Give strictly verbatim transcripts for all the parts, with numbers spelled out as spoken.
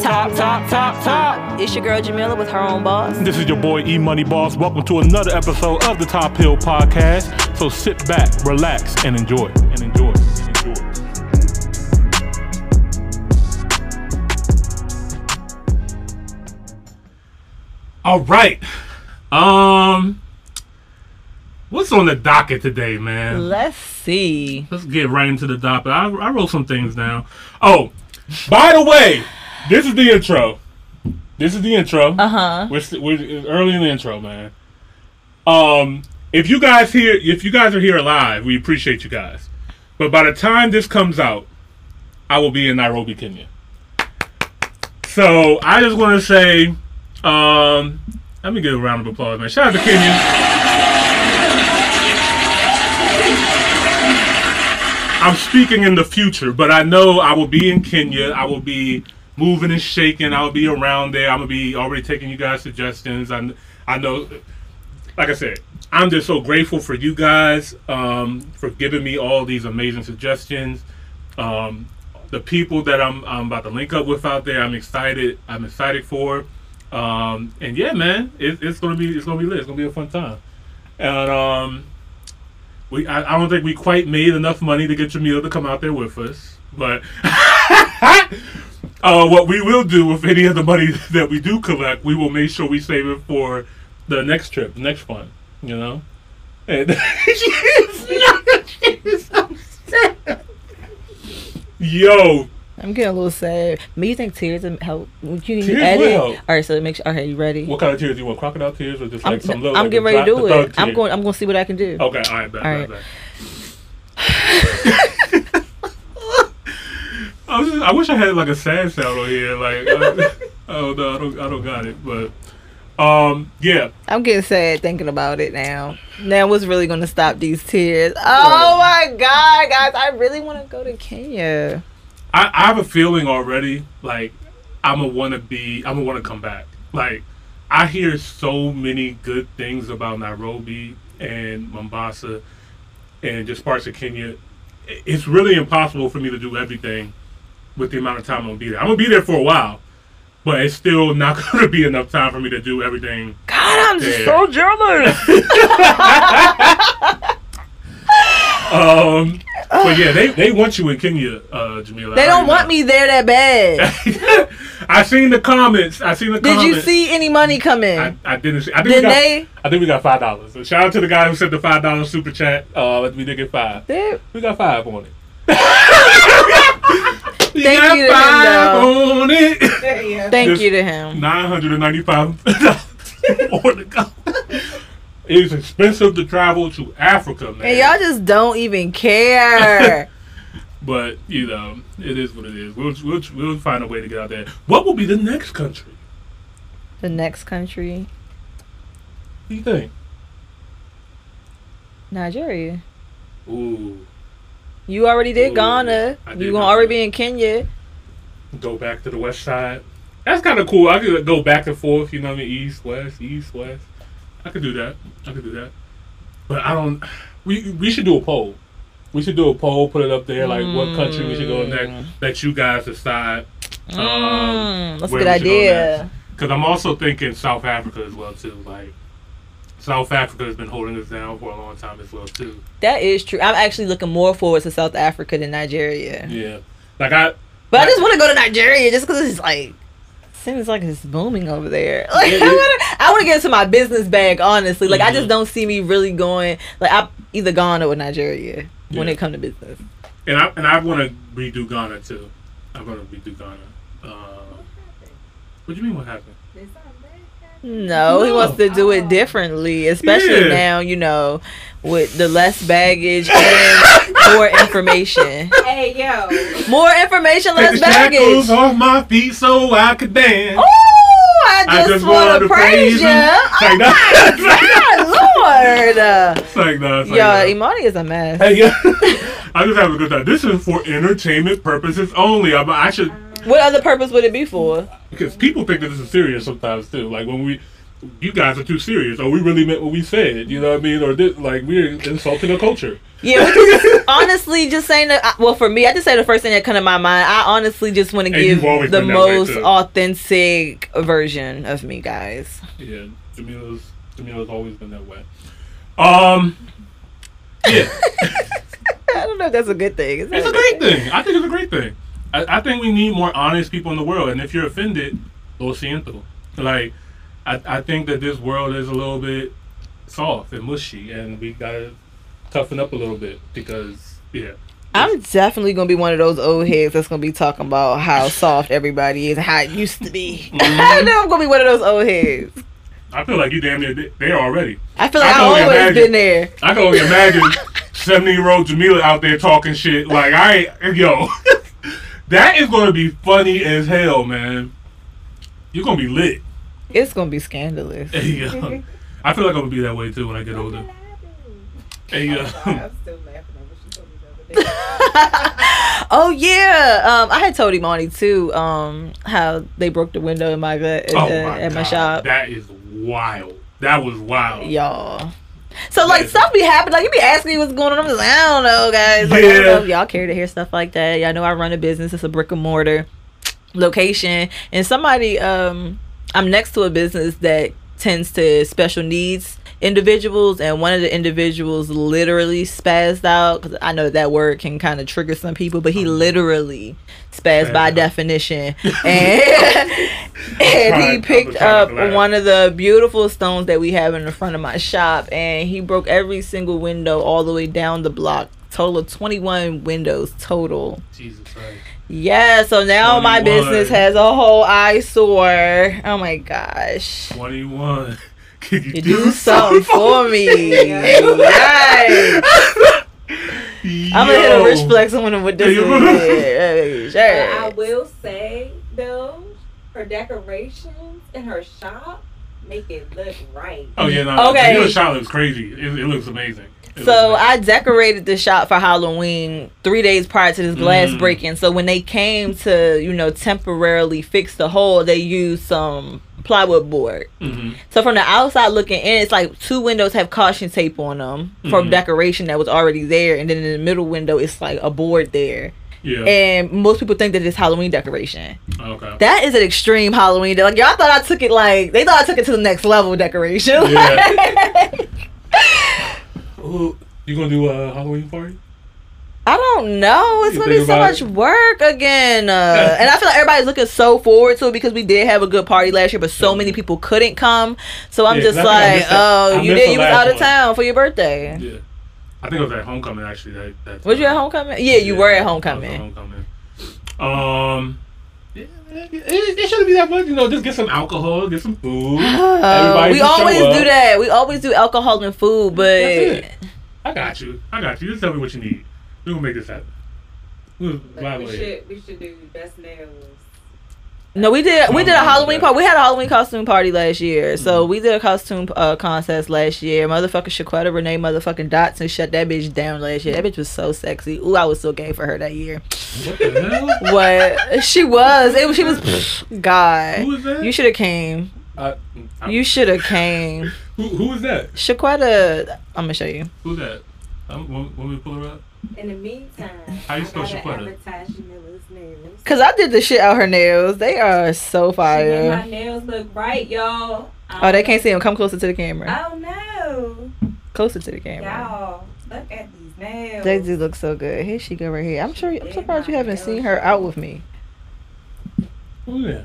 Top, top, top, top. It's your girl Jamila with her own boss. This is your boy E Money Boss. Welcome to another episode of the Top Hill Podcast. So sit back, relax, and enjoy. And enjoy. And enjoy. All right. Um, what's on the docket today, man? Let's see. Let's get right into the docket. I, I wrote some things down. Oh, by the way. This is the intro. This is the intro. Uh-huh. We're, we're early in the intro, man. Um, if you guys here, if you guys are here live, we appreciate you guys. But by the time this comes out, I will be in Nairobi, Kenya. So I just want to say, um, let me give a round of applause, man. Shout out to Kenya. I'm speaking in the future, but I know I will be in Kenya. I will be moving and shaking. I'll be around there. I'm gonna be already taking you guys' suggestions. I I know, like I said, I'm just so grateful for you guys um, for giving me all these amazing suggestions. Um, the people that I'm I'm about to link up with out there, I'm excited. I'm excited for, um, and yeah, man, it, it's gonna be it's gonna be lit. It's gonna be a fun time, and um, we I, I don't think we quite made enough money to get Jamil to come out there with us, but. Uh, what we will do with any of the money that we do collect, we will make sure we save it for the next trip, the next fun, you know? And she's not, she's upset. Yo. I'm getting a little sad. Me, you think tears help? You need tears to edit? All right, so make sure. Okay, you ready? What kind of tears do you want? Crocodile tears or just like I'm, some little I'm like getting ready to do it. I'm going, I'm going to see what I can do. Okay, all right, back, all right. Back, back. I, was just, I wish I had like a sad sound on here. Like, I, I don't know, I don't, I don't got it. But, um, yeah. I'm getting sad thinking about it now. Now, what's really going to stop these tears? Oh right. My God, guys! I really want to go to Kenya. I, I have a feeling already. Like, I'm gonna want to be. I'm gonna want to come back. Like, I hear so many good things about Nairobi and Mombasa, and just parts of Kenya. It's really impossible for me to do everything. With the amount of time I'm going to be there. I'm going to be there for a while, but it's still not going to be enough time for me to do everything. God, I'm there. So jealous. um, but yeah, they, they want you in Kenya, uh, Jamila. They don't want know. me there that bad. I seen the comments. I seen the Did comments. Did you see any money come in? I, I didn't see. I think Did we got, they? I think we got five dollars. So shout out to the guy who sent the five dollars super chat. Uh, we did get five. Dude. We got five on it. You Thank got you to five him, on it. You Thank Just you to him. Nine hundred and ninety-five dollars. It's expensive to travel to Africa, man. And y'all just don't even care. But you know, it is what it is. We'll, we'll we'll find a way to get out there. What will be the next country? The next country. What do you think? Nigeria. Ooh. You already did Ooh, Ghana. Did you gonna already be in Kenya. Go back to the west side. That's kind of cool. I could go back and forth. You know what I mean? East, west, east, west. I could do that. I could do that. But I don't. We we should do a poll. We should do a poll. Put it up there. Like mm. what country we should go next. Let you guys decide. Um, mm, that's a good idea. Because I'm also thinking South Africa as well too. Like. South Africa has been holding us down for a long time as well, too. That is true. I'm actually looking more forward to South Africa than Nigeria. Yeah. Like, I... But like, I just want to go to Nigeria just because it's, like... It seems like it's booming over there. Like, it, it, I want to get into my business bag, honestly. Like, mm-hmm. I just don't see me really going... Like, I've either Ghana or Nigeria yeah. when it comes to business. And I and I want to redo Ghana, too. I want to redo Ghana. Uh, what, what do you mean, what happened? No, no, he wants to do it differently, especially yeah. now, you know, with the less baggage and more information. Hey, yo. More information, less baggage. Take the shackles off my feet so I could dance. Ooh, I just, just want to praise you. Oh, like, nah. My God, Lord. It's like, nah, it's like, yo, nah. Imani is a mess. Hey, yeah. I just have a good time. This is for entertainment purposes only. I, I should... What other purpose would it be for? Because people think that this is serious sometimes too. Like when we, you guys are too serious, or we really meant what we said, you know what I mean? Or this, like, we're insulting a culture. Yeah, which is honestly just saying that, well, for me, I just say the first thing that comes to my mind. I honestly just want to give the most authentic version of me, guys. Yeah, Jamila's, Jamila's always been that way. Um, yeah. I don't know if that's a good thing. It's a great thing. I think it's a great thing. I, I think we need more honest people in the world, and if you're offended, lo siento. Like, I, I think that this world is a little bit soft and mushy, and we gotta toughen up a little bit because, yeah. I'm definitely gonna be one of those old heads that's gonna be talking about how soft everybody is and how it used to be. Mm-hmm. I know I'm gonna be one of those old heads. I feel like you damn near there already. I feel like I've always imagine, been there. I can only imagine seventy-year-old Jamila out there talking shit like, I ain't, yo, that is gonna be funny as hell, man. You're gonna be lit. It's gonna be scandalous. Hey, uh, I feel like I'm gonna be that way too when I get older. Hey, uh, I'm still laughing at what she told me the other day. Oh yeah, um, I had told Imani too um, how they broke the window in my gut at, oh, the, my, at my shop. That is wild. That was wild, y'all. So that like stuff be happening. Like you be asking me what's going on. I'm just like, I don't know, guys. Like, yeah. I don't know if y'all care to hear stuff like that. Y'all know I run a business. It's a brick and mortar location, and somebody. Um, I'm next to a business that tends to special needs individuals, and one of the individuals literally spazzed out, because I know that word can kind of trigger some people, but he literally spazzed Spaz by out. definition, and, and he picked up one of the beautiful stones that we have in the front of my shop, and he broke every single window all the way down the block, total of twenty-one windows total. Jesus Christ. Yeah, so now twenty-one. My business has a whole eyesore. Oh my gosh. twenty-one. Can you, you do, do something for me? Yes. I'm going to hit a rich flex on him with this one. Sure. I will say, though, her decorations in her shop make it look right. Oh, yeah, no. Okay. Your shop looks crazy. It, it looks amazing. So I decorated the shop for Halloween three days prior to this glass mm. breaking. So when they came to, you know, temporarily fix the hole, they used some plywood board. Mm-hmm. So from the outside looking in, it's like two windows have caution tape on them mm-hmm. from decoration that was already there. And then in the middle window, it's like a board there. Yeah. And most people think that it's Halloween decoration. Okay. That is an extreme Halloween. Like, y'all thought I took it like, they thought I took it to the next level decoration. Yeah. Ooh, you gonna do a Halloween party? I don't know. It's you gonna be so much it? work again, uh, and I feel like everybody's looking so forward to it because we did have a good party last year, but so many people couldn't come. So I'm yeah, just like, oh, you did. You was out of town one. for your birthday. Yeah, I think I was at homecoming actually. That, that was you at homecoming? Yeah, you yeah, were at homecoming. I was at homecoming. Um. Yeah, it, it, it shouldn't be that much, you know. Just get some alcohol, get some food. Oh, we always do that. We always do alcohol and food, but that's it. I got you. I got you. Just tell me what you need. We're gonna make this happen. We'll like we should. We should do best nails. No, we did. We did a Halloween party. We had a Halloween costume party last year. Mm-hmm. So we did a costume uh, contest last year. Motherfucking Shaquetta Renee motherfucking Dotson shut that bitch down last year. That bitch was so sexy. Ooh, I was so gay for her that year. What the hell? What? She was. It was. She was. God. Who was that? You should have came. Uh, you should have came. Who? Who was that? Shaquetta. I'm gonna show you. Who's that? I'm, want, want me to pull her up? In the meantime, how you spell Shaquetta? Because I did the shit out her nails. They are so fire. My nails look right, y'all. Um, oh, they can't see them. Come closer to the camera. Oh, no. Closer to the camera. Y'all, look at these nails. They do look so good. Here she go right here. I'm sure. I'm surprised you haven't seen her out with me. Oh, yeah.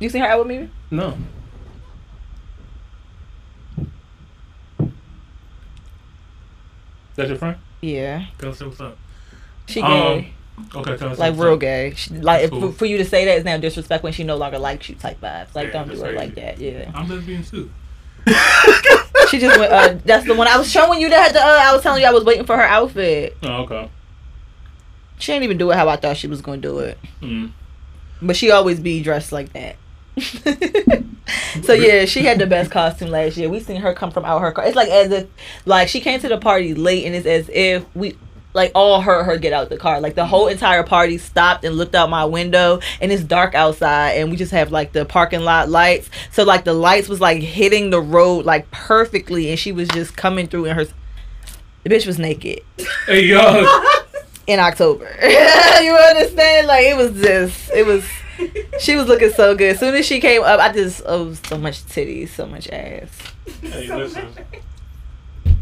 You seen her out with me? No. That's your friend? Yeah. Tell us what's up. She gay. Um, okay, tell us Like, real up. gay. She, like, if, cool. for you to say that is now disrespect when she no longer likes you type vibes. Like, yeah, don't do it crazy. like that. Yeah. I'm lesbian too. She just went, uh, that's the one I was showing you that, the, uh, I was telling you I was waiting for her outfit. Oh, okay. She didn't even do it how I thought she was going to do it. Mm. But she always be dressed like that. So yeah, she had the best costume last year. We seen her come from out her car. It's like as if like she came to the party late, and it's as if we like all heard her get out the car. Like the whole entire party stopped and looked out my window, and it's dark outside, and we just have like the parking lot lights. So like the lights was like hitting the road like perfectly, and she was just coming through, and her the bitch was naked. Hey, yo. In October. You understand? Like it was just it was she was looking so good. As soon as she came up, I just oh so much titties, so much ass. Hey, so listen. Much.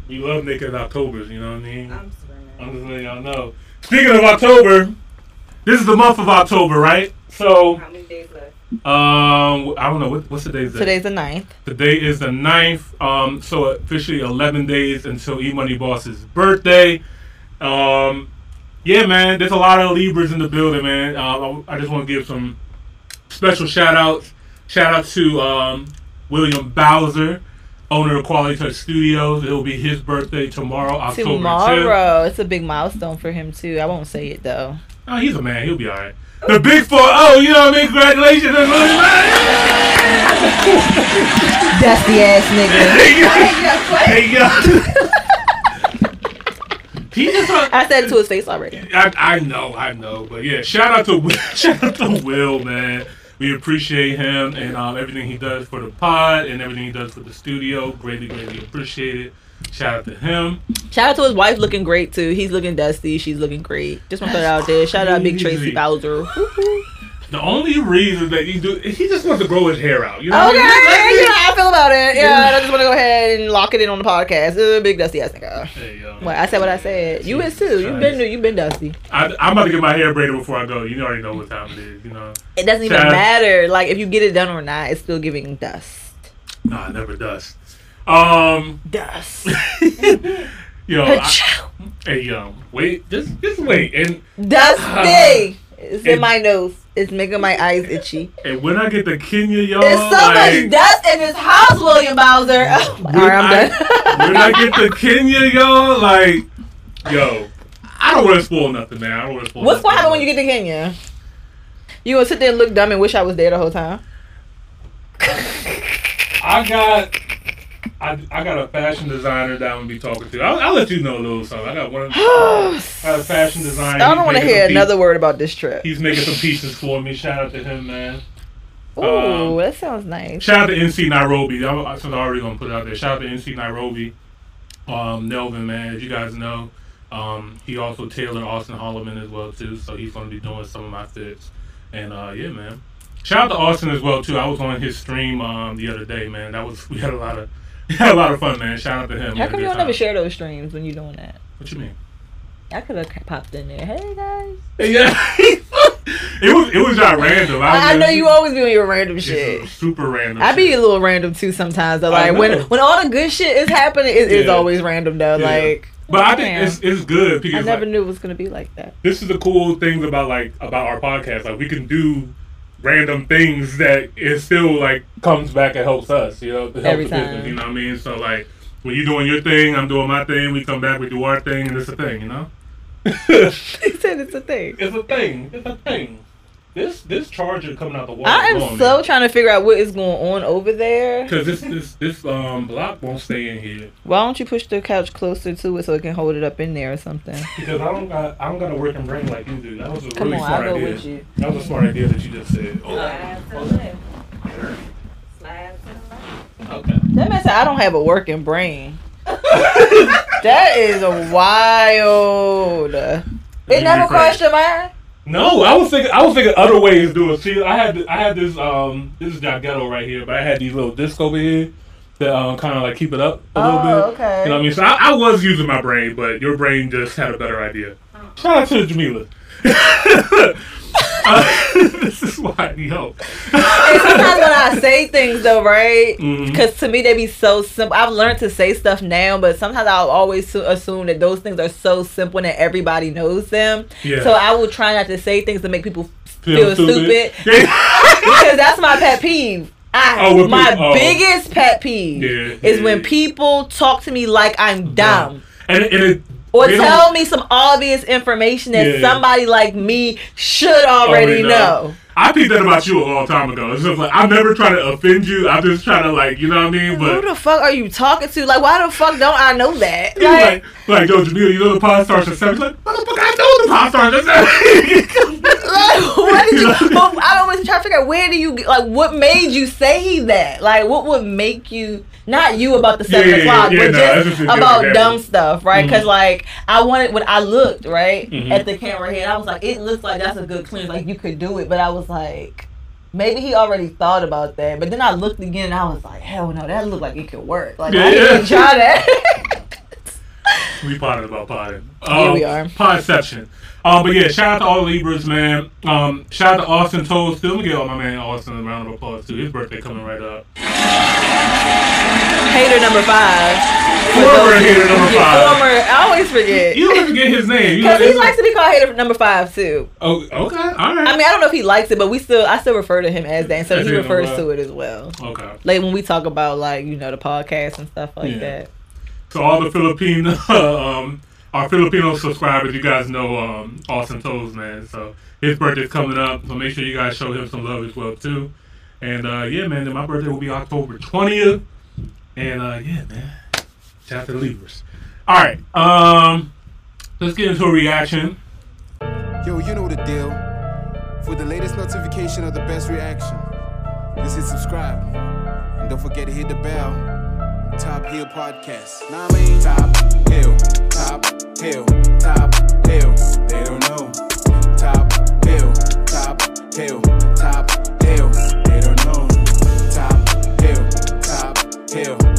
We love naked Octobers, you know what I mean? I'm I'm just letting y'all know. Speaking of October, this is the month of October, right? So, how many days left? Um, I don't know. What, what's the day's day? Today's the ninth. Today is the ninth. Um, so, officially eleven days until E-Money Boss's birthday. Um, yeah, man, there's a lot of Libras in the building, man. Uh, I, I just want to give some special shout-outs. Shout-out to um, William Bowser, owner of Quality Touch Studios. It'll be his birthday tomorrow, October tenth. Tomorrow. It's a big milestone for him, too. I won't say it, though. Oh, he's a man. He'll be all right. The big four oh, you know what I mean? Congratulations. Dusty ass nigga. Hey, yo. He just, uh, I said it to his face already. I, I know. I know. But, yeah, shout out to Will, shout out to Will, man. We appreciate him and um, everything he does for the pod and everything he does for the studio. Greatly, greatly appreciate it. Shout out to him. Shout out to his wife looking great, too. He's looking dusty. She's looking great. Just want to put it out there. Shout out Big Tracy Bowser. The only reason that he do, he just wants to grow his hair out. You know okay, I mean? You know how I feel about it. Yeah, yeah. I just want to go ahead and lock it in on the podcast. Uh, big dusty ass nigga. Hey, yo. Well, I said what I said. You is too. You've been you've been dusty. I, I'm about to get my hair braided before I go. You already know what time it is. You know. It doesn't even Shout matter. Out. Like if you get it done or not, it's still giving dust. Nah, never dust. Um, dust. Yo, I, hey yo, wait, just just wait and dusty. Uh, It's and, in my nose. It's making my eyes itchy. And when I get to Kenya, y'all, there's so like, much dust in this house, William Bowser. Oh, all right, I'm I, done. When I get to Kenya, y'all, like, yo, I don't want to spoil nothing, man. I don't want to spoil What's nothing. What's going to happen when you get to Kenya? You going to sit there and look dumb and wish I was there the whole time? I got... I, I got a fashion designer that I'm going to be talking to. I'll, I'll let you know a little something. I got one of the, I got a fashion designer. I don't want to hear another piece. Word about this trip. He's making some pieces for me. Shout out to him, man. Ooh, um, that sounds nice. Shout out to N C Nairobi. I, I was already going to put it out there. Shout out to N C Nairobi. Um, Nelvin, man, as you guys know, um, he also tailored Austin Holliman as well, too. So he's going to be doing some of my fits. And, uh, yeah, man. Shout out to Austin as well, too. I was on his stream um, the other day, man. That was We had a lot of... Yeah, a lot of fun, man. Shout out to him. How come you don't ever share those streams when you're doing that? What you mean? I could have popped in there. Hey, guys. Yeah. it was it was not random. I, I know you always be on your random shit. Super random I be shit. A little random, too, sometimes. Though. Like, when when all the good shit is happening, it yeah. is always random, though. Yeah. Like, But I think it's it's good. Because I never like, knew it was going to be like that. This is the cool thing about, like, about our podcast. Like, we can do... random things that it still like comes back and helps us, you know, to help Every the business, time. You know what I mean? So like when you're doing your thing, I'm doing my thing, we come back, we do our thing, and it's a thing, you know? He said it's a thing. It's a thing. It's a thing. This this charger coming out the wall. I am long, so man. Trying to figure out what is going on over there. Because this, this, this um block won't stay in here. Why don't you push the couch closer to it so it can hold it up in there or something? Because I don't got I don't got to work and brain like you do. That was a Come really on, smart I'll go idea. With you. That was a smart idea that you just said. Oh. Slide to the left. Slide to the left. Okay. That means I don't have a working brain. That is wild. Isn't that a question, man? No, I was thinking. I was thinking other ways to do it. See, I had I had this um this is not ghetto right here, but I had these little discs over here that um, kind of like keep it up a little oh, bit. Okay. You know what I mean? So I, I was using my brain, but your brain just had a better idea. Oh. Shout out to Jamila. uh, this is why I need help. Hey, sometimes when I say things though, right? Because mm-hmm. to me they be so simple. I've learned to say stuff now, but sometimes I'll always assume that those things are so simple and that everybody knows them. Yeah. So I will try not to say things to make people feel, feel stupid, stupid. because that's my pet peeve. I, oh, my people, oh. biggest pet peeve yeah, is yeah. when people talk to me like I'm dumb. Yeah. And, and it Or they tell me some obvious information that yeah. somebody like me should already, already know. know. I peeped that about you a long time ago. It's just like, I'm never trying to offend you. I'm just trying to, like, you know what I mean? But who the fuck are you talking to? Like, why the fuck don't I know that? Like, like, like yo, Jamil, you know the pod starts at seven? Like, motherfucker, I know the pod starts at seven. Like, what did you, well, I always try to figure out, where do you, like, what made you say that? Like, what would make you, not you about the seven yeah, o'clock, yeah, yeah, but no, just about dumb camera. Stuff, right? Because, mm-hmm. like, I wanted, when I looked, right, mm-hmm. at the camera head, I was like, it looks like that's a good clean, like, you could do it, but I was like, maybe he already thought about that, but then I looked again, and I was like, hell no, that looked like it could work. Like, yeah, I didn't yeah. try that. We potted about potting. Um, Here we are. Podception. Um, but yeah, shout out to all the Libras, man. Um, shout out to Austin Toll. Still, let me get all my man Austin a round of applause, too. His birthday coming right up. Hater number five. Former hater number five. Former, I always forget. You don't forget his name. Because he likes to be called hater number five, too. Oh, okay. All right. I mean, I don't know if he likes it, but we still, I still refer to him as that, so he refers to it as well. Okay. Like, when we talk about, like, you know, the podcast and stuff like yeah. that. So all the Filipino, um, our Filipino subscribers, you guys know um, Austin Toes, man. So his birthday's coming up, so make sure you guys show him some love as well, too. And, uh, yeah, man, then my birthday will be October twentieth. And, uh, yeah, man, shout out to the Libras. All right, um, let's get into a reaction. Yo, you know the deal. For the latest notification of the best reaction, just hit subscribe. And don't forget to hit the bell. Top Hill Podcast. Nah, I mean, Top Hill, Top Hill, Top Hill. They don't know. Top Hill, Top Hill, Top Hill. They don't know. Top Hill, Top Hill.